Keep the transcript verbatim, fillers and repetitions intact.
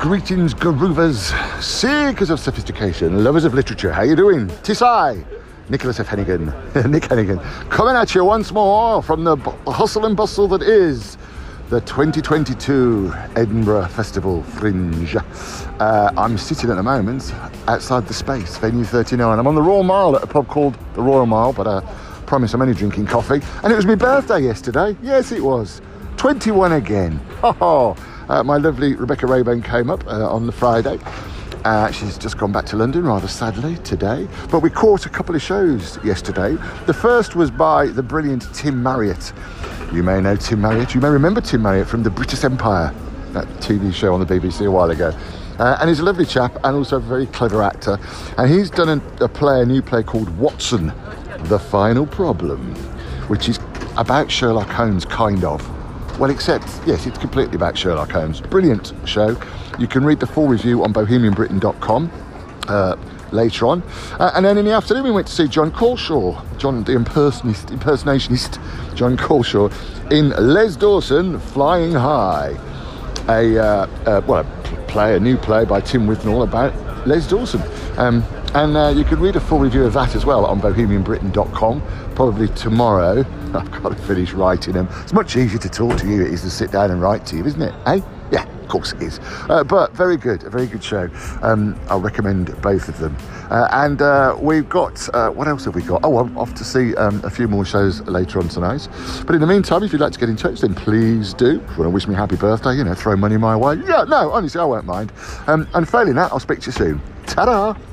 Greetings, garoovers, seekers of sophistication, lovers of literature. How you doing? Tis I, Nicholas F. Hennigan, Nick Hennigan, coming at you once more from the hustle and bustle that is the twenty twenty-two Edinburgh Festival Fringe. Uh, I'm sitting at the moment outside the space, venue thirty-nine. I'm on the Royal Mile at a pub called the Royal Mile, but I promise I'm only drinking coffee. And it was my birthday yesterday. Yes, it was. twenty-one again. Oh, Uh, my lovely Rebecca Rayburn came up uh, on the Friday. Uh, she's just gone back to London, rather sadly, today. But we caught a couple of shows yesterday. The first was by the brilliant Tim Marriott. You may know Tim Marriott. You may remember Tim Marriott from the British Empire, that T V show on the B B C a while ago. Uh, and he's a lovely chap and also a very clever actor. And he's done a, a play, a new play called Watson, The Final Problem, which is about Sherlock Holmes, kind of. Well, except, yes, it's completely about Sherlock Holmes. Brilliant show. You can read the full review on Bohemian Britain dot com uh, later on. Uh, and then in the afternoon, we went to see John Coulshaw, John the impersonist, impersonationist, John Coulshaw, in Les Dawson Flying High. A, uh, uh, well, a play, a new play by Tim Withnall about Les Dawson. Um, and uh, you can read a full review of that as well on Bohemian Britain dot com, probably tomorrow. I've got to finish writing them. It's much easier to talk to you it is to sit down and write to you, isn't it? Eh? Yeah, of course it is. Uh, but very good, a very good show. Um, I'll recommend both of them. Uh, and uh, we've got, uh, what else have we got? Oh, I'm off to see um, a few more shows later on tonight. But in the meantime, if you'd like to get in touch, then please do. If you want to wish me happy birthday, you know, throw money my way. Yeah, no, honestly, I won't mind. Um, and failing that, I'll speak to you soon. Ta-da!